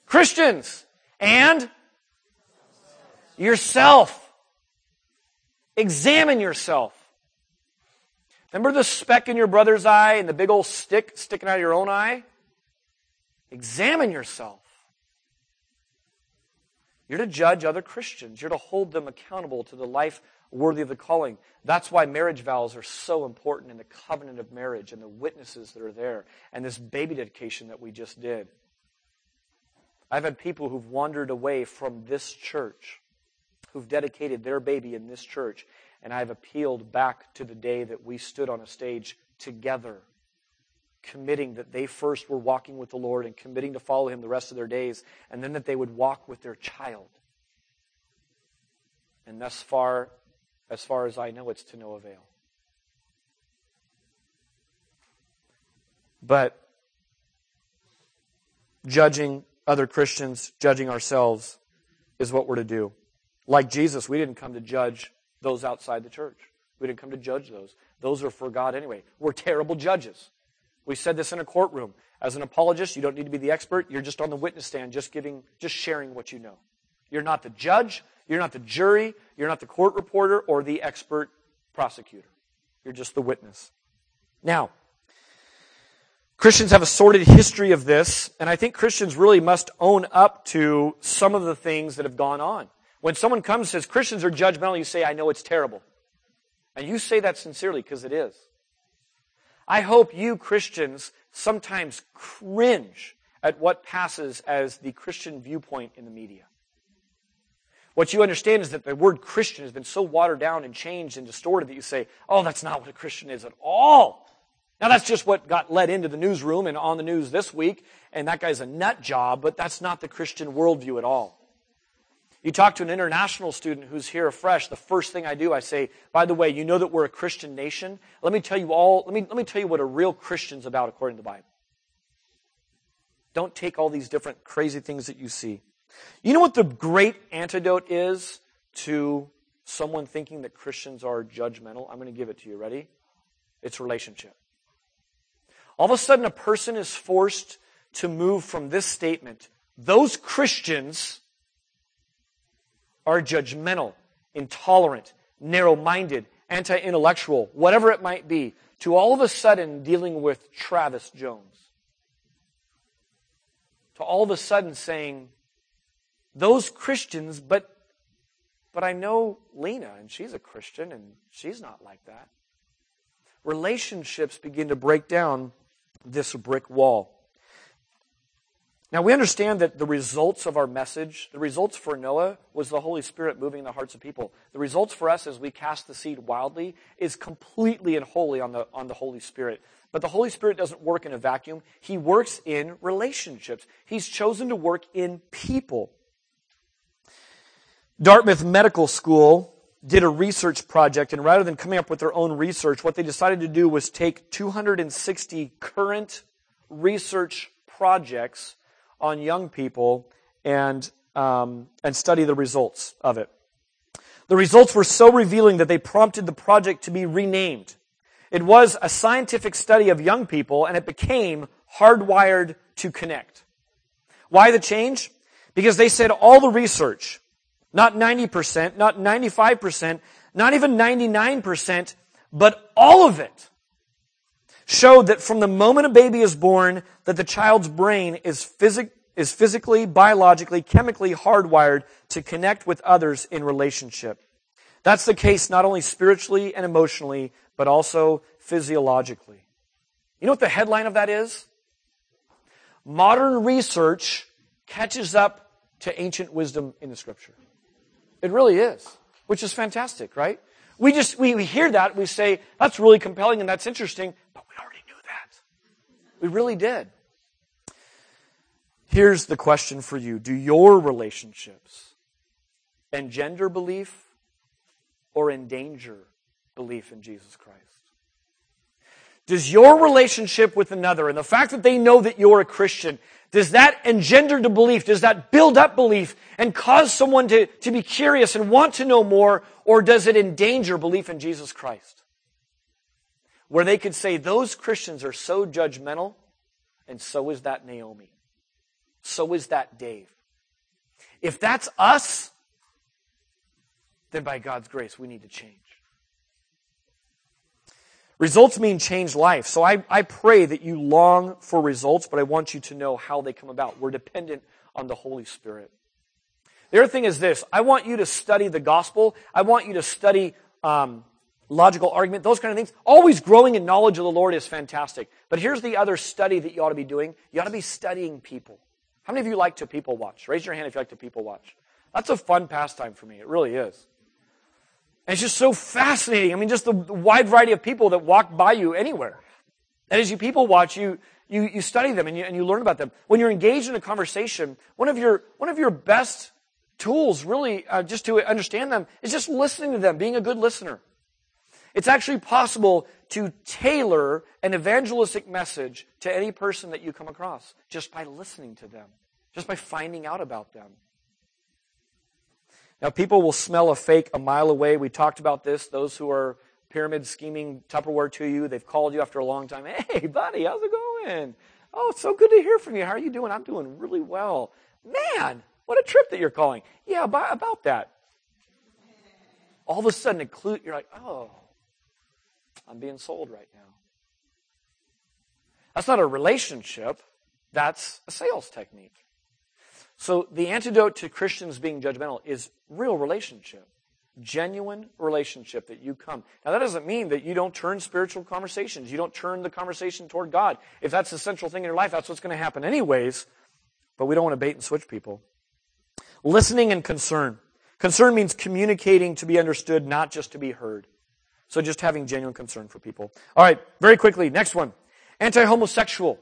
Christians! And yourself. Examine yourself. Remember the speck in your brother's eye and the big old stick sticking out of your own eye? Examine yourself. You're to judge other Christians. You're to hold them accountable to the life worthy of the calling. That's why marriage vows are so important, in the covenant of marriage and the witnesses that are there and this baby dedication that we just did. I've had people who've wandered away from this church, who've dedicated their baby in this church, and I've appealed back to the day that we stood on a stage together, committing that they first were walking with the Lord and committing to follow him the rest of their days, and then that they would walk with their child. And thus far as I know, it's to no avail. But judging other Christians, judging ourselves, is what we're to do. Like Jesus, we didn't come to judge those outside the church. We didn't come to judge those. Those are for God anyway. We're terrible judges. We said this in a courtroom. As an apologist, you don't need to be the expert. You're just on the witness stand, just sharing what you know. You're not the judge. You're not the jury. You're not the court reporter or the expert prosecutor. You're just the witness. Now, Christians have a sordid history of this, and I think Christians really must own up to some of the things that have gone on. When someone comes and says, Christians are judgmental, you say, I know it's terrible. And you say that sincerely, because it is. I hope you Christians sometimes cringe at what passes as the Christian viewpoint in the media. What you understand is that the word Christian has been so watered down and changed and distorted that you say, oh, that's not what a Christian is at all. Now, that's just what got let into the newsroom and on the news this week, and that guy's a nut job, but that's not the Christian worldview at all. You talk to an international student who's here afresh, the first thing I do, I say, by the way, you know that we're a Christian nation? Let me tell you what a real Christian's about according to the Bible. Don't take all these different crazy things that you see. You know what the great antidote is to someone thinking that Christians are judgmental? I'm going to give it to you. Ready? It's relationship. All of a sudden, a person is forced to move from this statement, those Christians are judgmental, intolerant, narrow-minded, anti-intellectual, whatever it might be, to all of a sudden dealing with Travis Jones. To all of a sudden saying, those Christians, but I know Lena, and she's a Christian, and she's not like that. Relationships begin to break down this brick wall. Now, we understand that the results of our message, the results for Noah was the Holy Spirit moving in the hearts of people. The results for us as we cast the seed wildly is completely and wholly on the Holy Spirit. But the Holy Spirit doesn't work in a vacuum. He works in relationships. He's chosen to work in people. Dartmouth Medical School did a research project, and rather than coming up with their own research, what they decided to do was take 260 current research projects on young people and study the results of it. The results were so revealing that they prompted the project to be renamed. It was a scientific study of young people, and it became Hardwired to Connect. Why the change? Because they said all the research, not 90%, not 95%, not even 99%, but all of it showed that from the moment a baby is born, that the child's brain is physically, biologically, chemically hardwired to connect with others in relationship. That's the case not only spiritually and emotionally, but also physiologically. You know what the headline of that is? Modern research catches up to ancient wisdom in the Scripture. It really is, which is fantastic, right? We hear that, we say, that's really compelling and that's interesting, but we already knew that. We really did. Here's the question for you. Do your relationships engender belief or endanger belief in Jesus Christ? Does your relationship with another and the fact that they know that you're a Christian, does that engender the belief? Does that build up belief and cause someone to be curious and want to know more? Or does it endanger belief in Jesus Christ? Where they could say, those Christians are so judgmental, and so is that Naomi. So is that Dave. If that's us, then by God's grace, we need to change. Results mean change life. So I pray that you long for results, but I want you to know how they come about. We're dependent on the Holy Spirit. The other thing is this. I want you to study the gospel. I want you to study logical argument, those kind of things. Always growing in knowledge of the Lord is fantastic. But here's the other study that you ought to be doing. You ought to be studying people. How many of you like to people watch? Raise your hand if you like to people watch. That's a fun pastime for me. It really is. And it's just so fascinating. I mean, just the wide variety of people that walk by you anywhere. And as you people watch, you study them and you learn about them. When you're engaged in a conversation, one of your best tools really just to understand them is just listening to them, being a good listener. It's actually possible to tailor an evangelistic message to any person that you come across just by listening to them, just by finding out about them. Now, people will smell a fake a mile away. We talked about this. Those who are pyramid scheming Tupperware to you, they've called you after a long time. Hey, buddy, how's it going? Oh, it's so good to hear from you. How are you doing? I'm doing really well. Man, what a trip that you're calling. Yeah, about that. All of a sudden, you're like, oh, I'm being sold right now. That's not a relationship. That's a sales technique. So the antidote to Christians being judgmental is real relationship, genuine relationship that you come. Now, that doesn't mean that you don't turn spiritual conversations. You don't turn the conversation toward God. If that's the central thing in your life, that's what's going to happen anyways. But we don't want to bait and switch people. Listening and concern. Concern means communicating to be understood, not just to be heard. So just having genuine concern for people. All right, very quickly, next one. Anti-homosexual.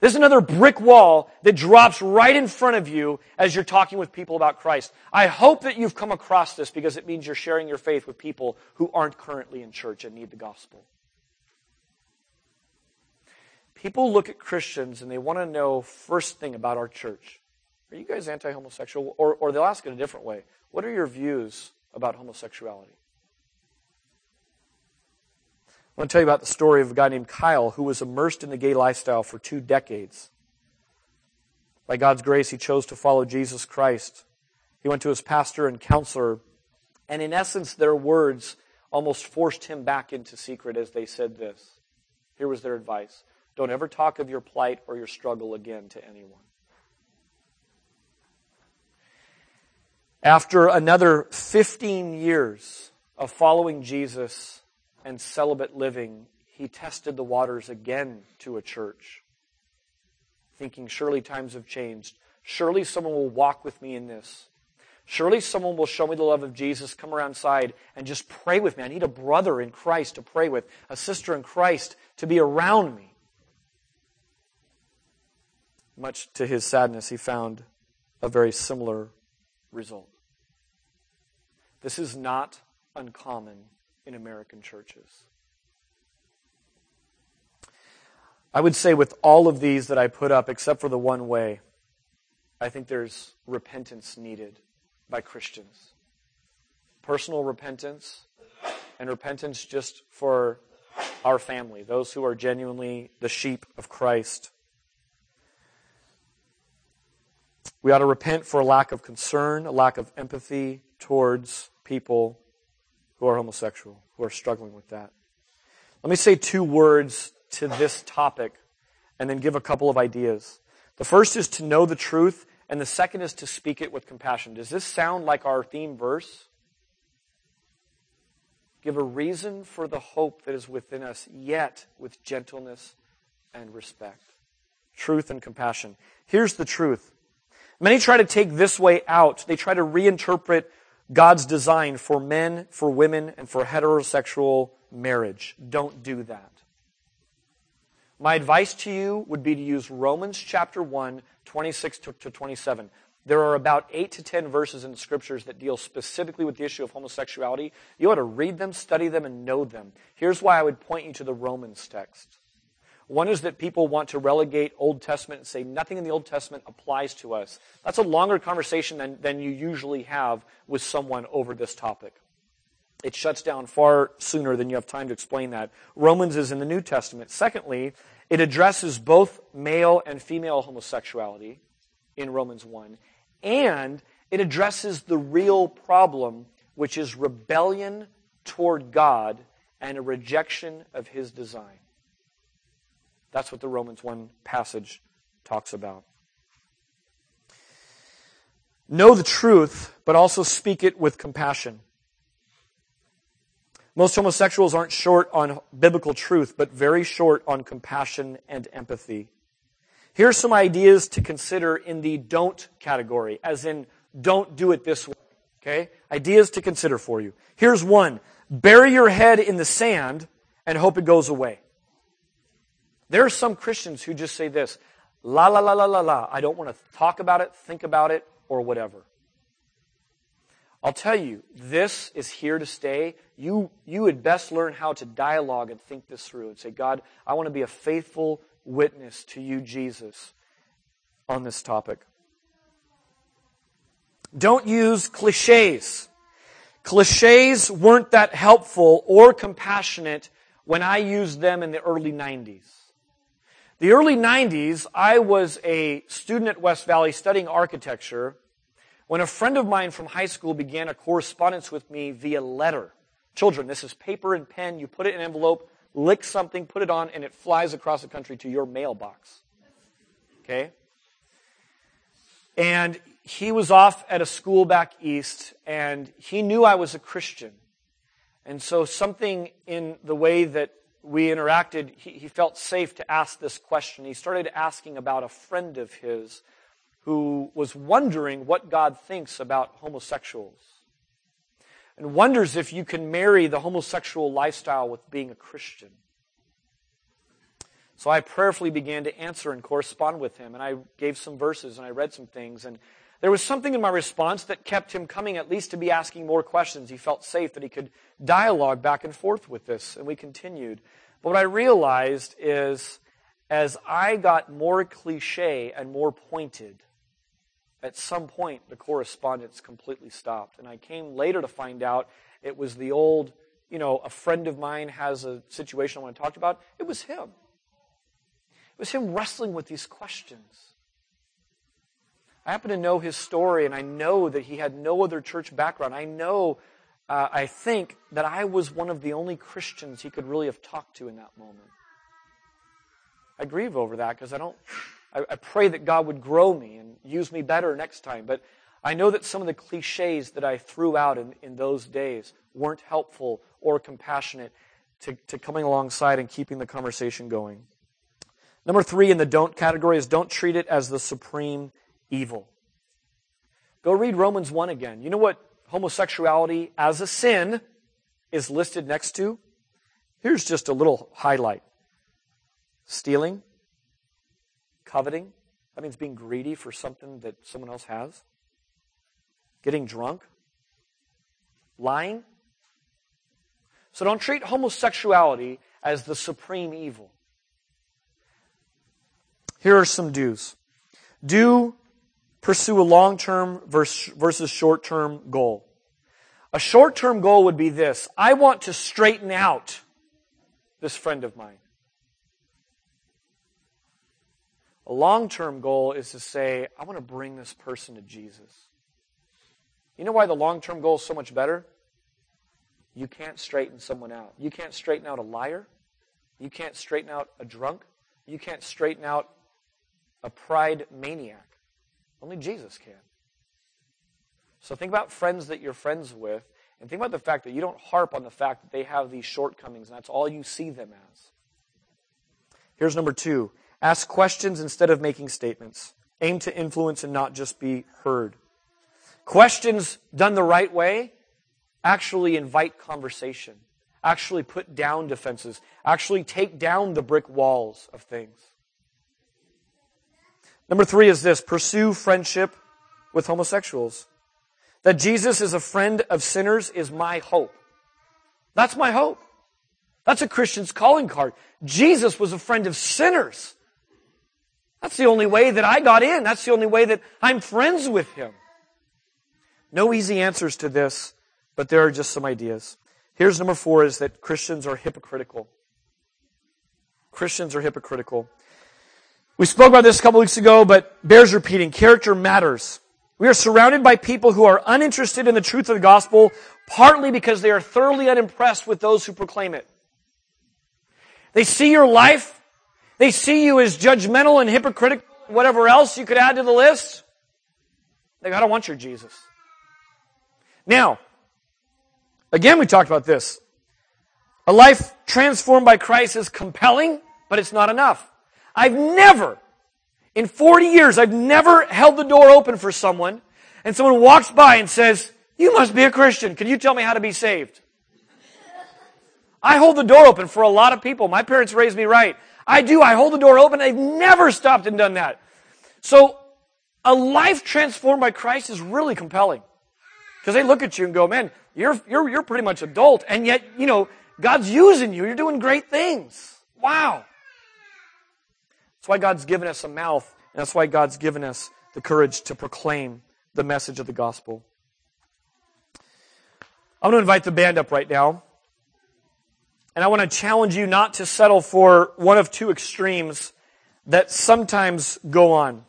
This is another brick wall that drops right in front of you as you're talking with people about Christ. I hope that you've come across this because it means you're sharing your faith with people who aren't currently in church and need the gospel. People look at Christians and they want to know first thing about our church. Are you guys anti-homosexual? Or they'll ask it a different way. What are your views about homosexuality? I want to tell you about the story of a guy named Kyle who was immersed in the gay lifestyle for 2 decades. By God's grace, he chose to follow Jesus Christ. He went to his pastor and counselor, and in essence, their words almost forced him back into secret as they said this. Here was their advice. Don't ever talk of your plight or your struggle again to anyone. After another 15 years of following Jesus and celibate living, he tested the waters again to a church, thinking, surely times have changed. Surely someone will walk with me in this. Surely someone will show me the love of Jesus, come around side, and just pray with me. I need a brother in Christ to pray with, a sister in Christ to be around me. Much to his sadness, he found a very similar result. This is not uncommon in American churches. I would say with all of these that I put up, except for the one way, I think there's repentance needed by Christians. Personal repentance and repentance just for our family, those who are genuinely the sheep of Christ. We ought to repent for a lack of concern, a lack of empathy towards people who are homosexual, who are struggling with that. Let me say 2 words to this topic and then give a couple of ideas. The first is to know the truth, and the second is to speak it with compassion. Does this sound like our theme verse? Give a reason for the hope that is within us, yet with gentleness and respect. Truth and compassion. Here's the truth. Many try to take this way out. They try to reinterpret God's design for men, for women, and for heterosexual marriage. Don't do that. My advice to you would be to use Romans chapter 1, 26 to 27. There are about 8 to 10 verses in the scriptures that deal specifically with the issue of homosexuality. You ought to read them, study them, and know them. Here's why I would point you to the Romans text. One is that people want to relegate Old Testament and say nothing in the Old Testament applies to us. That's a longer conversation than you usually have with someone over this topic. It shuts down far sooner than you have time to explain that. Romans is in the New Testament. Secondly, it addresses both male and female homosexuality in Romans 1, and it addresses the real problem, which is rebellion toward God and a rejection of His design. That's what the Romans 1 passage talks about. Know the truth, but also speak it with compassion. Most homosexuals aren't short on biblical truth, but very short on compassion and empathy. Here are some ideas to consider in the don't category, as in don't do it this way. Okay? Ideas to consider for you. Here's one. Bury your head in the sand and hope it goes away. There are some Christians who just say this, la, la, la, la, la, la. I don't want to talk about it, think about it, or whatever. I'll tell you, this is here to stay. You had best learn how to dialogue and think this through and say, God, I want to be a faithful witness to you, Jesus, on this topic. Don't use cliches. Cliches weren't that helpful or compassionate when I used them in the early 90s. The early 90s, I was a student at West Valley studying architecture when a friend of mine from high school began a correspondence with me via letter. Children, this is paper and pen. You put it in an envelope, lick something, put it on, and it flies across the country to your mailbox. Okay? And he was off at a school back east, and he knew I was a Christian. And so something in the way that we interacted, he felt safe to ask this question. He started asking about a friend of his who was wondering what God thinks about homosexuals and wonders if you can marry the homosexual lifestyle with being a Christian. So I prayerfully began to answer and correspond with him, and I gave some verses and I read some things, and there was something in my response that kept him coming at least to be asking more questions. He felt safe that he could dialogue back and forth with this, and we continued. But what I realized is as I got more cliche and more pointed, at some point, the correspondence completely stopped. And I came later to find out it was the old, a friend of mine has a situation I want to talk about. It was him. It was him wrestling with these questions. I happen to know his story, and I know that he had no other church background. I know, I think, that I was one of the only Christians he could really have talked to in that moment. I grieve over that because I pray that God would grow me and use me better next time. But I know that some of the cliches that I threw out in those days weren't helpful or compassionate to coming alongside and keeping the conversation going. Number 3 in the don't category is don't treat it as the supreme evil. Go read Romans 1 again. You know what homosexuality as a sin is listed next to? Here's just a little highlight. Stealing. Coveting, that means being greedy for something that someone else has. Getting drunk. Lying. So don't treat homosexuality as the supreme evil. Here are some do's. Do pursue a long-term versus short-term goal. A short-term goal would be this. I want to straighten out this friend of mine. A long-term goal is to say, I want to bring this person to Jesus. You know why the long-term goal is so much better? You can't straighten someone out. You can't straighten out a liar. You can't straighten out a drunk. You can't straighten out a pride maniac. Only Jesus can. So think about friends that you're friends with, and think about the fact that you don't harp on the fact that they have these shortcomings, and that's all you see them as. Here's number 2. Ask questions instead of making statements. Aim to influence and not just be heard. Questions done the right way actually invite conversation, actually put down defenses, actually take down the brick walls of things. Number 3 is this, pursue friendship with homosexuals. That Jesus is a friend of sinners is my hope. That's my hope. That's a Christian's calling card. Jesus was a friend of sinners. That's the only way that I got in. That's the only way that I'm friends with him. No easy answers to this, but there are just some ideas. Here's number 4 is that Christians are hypocritical. Christians are hypocritical. We spoke about this a couple weeks ago, but bears repeating. Character matters. We are surrounded by people who are uninterested in the truth of the gospel, partly because they are thoroughly unimpressed with those who proclaim it. They see your life. They see you as judgmental and hypocritical, whatever else you could add to the list. They gotta want your Jesus. Now, again, we talked about this. A life transformed by Christ is compelling, but it's not enough. In 40 years, I've never held the door open for someone, and someone walks by and says, "You must be a Christian. Can you tell me how to be saved?" I hold the door open for a lot of people. My parents raised me right. I do. I hold the door open. I've never stopped and done that. So a life transformed by Christ is really compelling. Because they look at you and go, man, you're pretty much adult. And yet, God's using you. You're doing great things. Wow. That's why God's given us a mouth. And that's why God's given us the courage to proclaim the message of the gospel. I'm going to invite the band up right now. And I want to challenge you not to settle for one of two extremes that sometimes go on.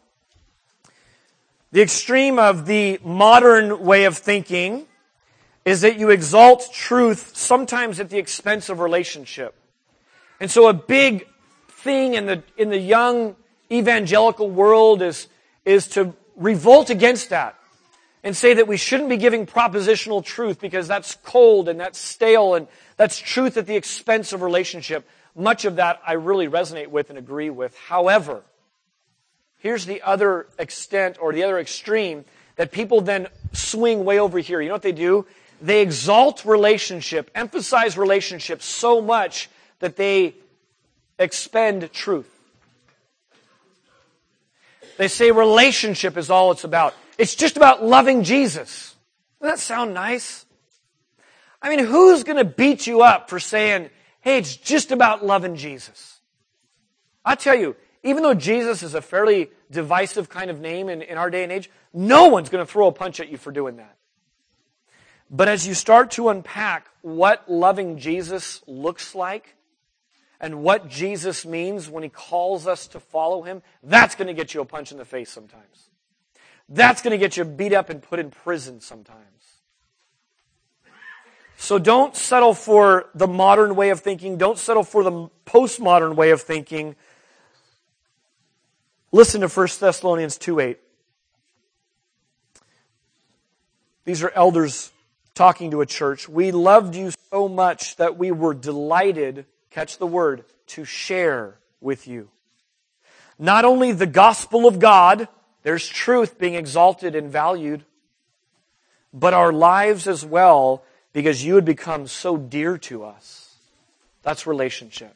The extreme of the modern way of thinking is that you exalt truth sometimes at the expense of relationship. And so a big thing in the young evangelical world is to revolt against that and say that we shouldn't be giving propositional truth because that's cold and that's stale and that's truth at the expense of relationship. Much of that I really resonate with and agree with. However, here's the other extent or the other extreme that people then swing way over here. You know what they do? They exalt relationship, emphasize relationship so much that they expend truth. They say relationship is all it's about. It's just about loving Jesus. Doesn't that sound nice? I mean, who's going to beat you up for saying, hey, it's just about loving Jesus? I tell you, even though Jesus is a fairly divisive kind of name in our day and age, no one's going to throw a punch at you for doing that. But as you start to unpack what loving Jesus looks like and what Jesus means when he calls us to follow him, that's going to get you a punch in the face sometimes. That's going to get you beat up and put in prison sometimes. So don't settle for the modern way of thinking. Don't settle for the postmodern way of thinking. Listen to 1 Thessalonians 2:8. These are elders talking to a church. We loved you so much that we were delighted, catch the word, to share with you. Not only the gospel of God, there's truth being exalted and valued, but our lives as well, because you had become so dear to us. That's relationship.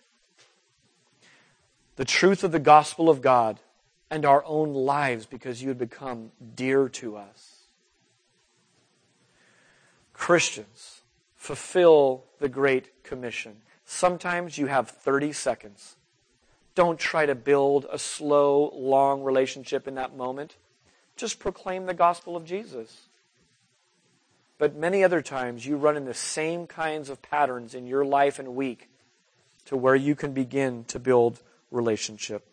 The truth of the gospel of God and our own lives because you had become dear to us. Christians, fulfill the Great Commission. Sometimes you have 30 seconds. Don't try to build a slow, long relationship in that moment. Just proclaim the gospel of Jesus. But many other times you run into the same kinds of patterns in your life and week to where you can begin to build relationship.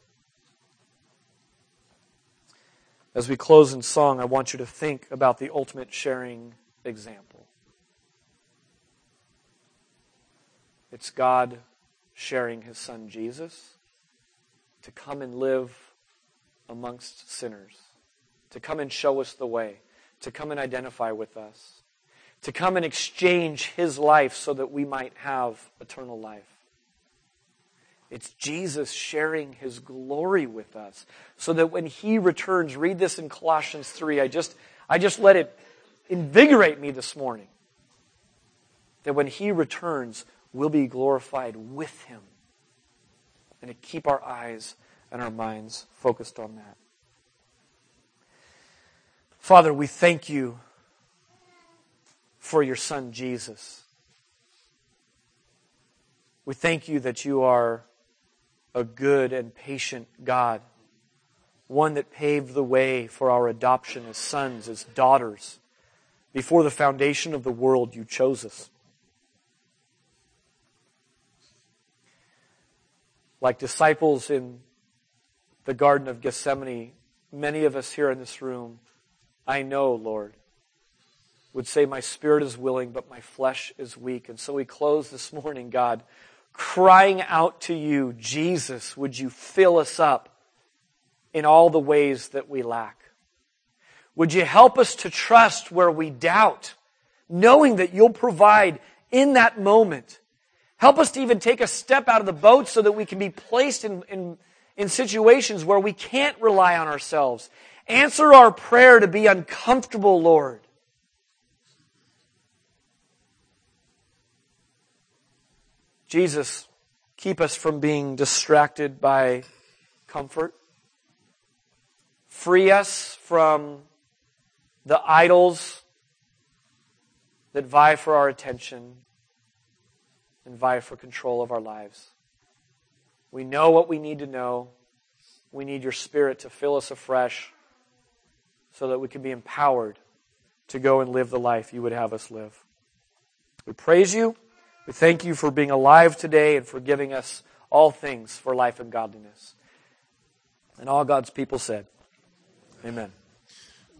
As we close in song, I want you to think about the ultimate sharing example. It's God sharing his son Jesus to come and live amongst sinners, to come and show us the way, to come and identify with us, to come and exchange his life so that we might have eternal life. It's Jesus sharing his glory with us so that when he returns, read this in Colossians 3. I just let it invigorate me this morning. That when he returns, we'll be glorified with him. And to keep our eyes and our minds focused on that. Father, we thank you for your son, Jesus. We thank you that you are a good and patient God, one that paved the way for our adoption as sons, as daughters. Before the foundation of the world, you chose us. Like disciples in the Garden of Gethsemane, many of us here in this room, I know, Lord, would say, my spirit is willing, but my flesh is weak. And so we close this morning, God, crying out to you, Jesus, would you fill us up in all the ways that we lack? Would you help us to trust where we doubt, knowing that you'll provide in that moment? Help us to even take a step out of the boat so that we can be placed in situations where we can't rely on ourselves. Answer our prayer to be uncomfortable, Lord. Jesus, keep us from being distracted by comfort. Free us from the idols that vie for our attention and vie for control of our lives. We know what we need to know. We need your Spirit to fill us afresh so that we can be empowered to go and live the life you would have us live. We praise you. We thank you for being alive today and for giving us all things for life and godliness. And all God's people said, amen.